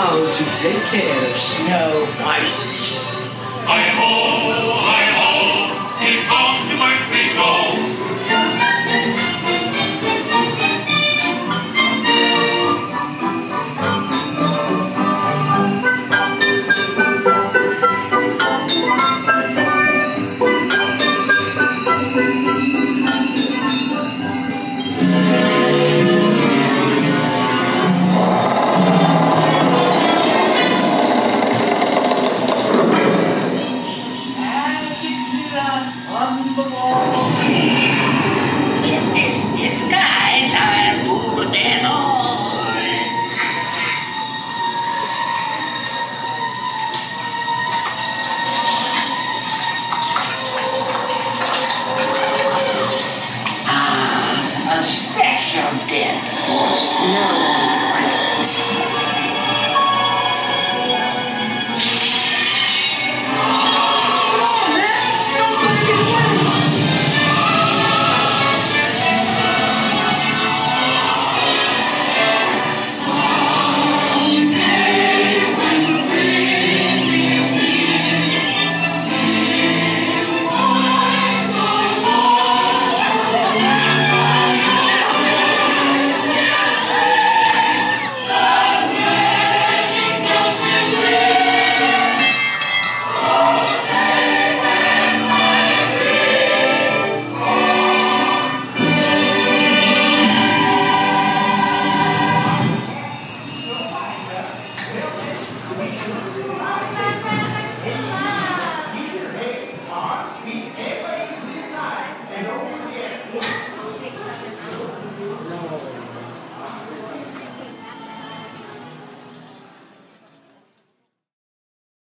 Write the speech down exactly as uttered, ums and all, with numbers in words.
how to take care of snow white. I hope.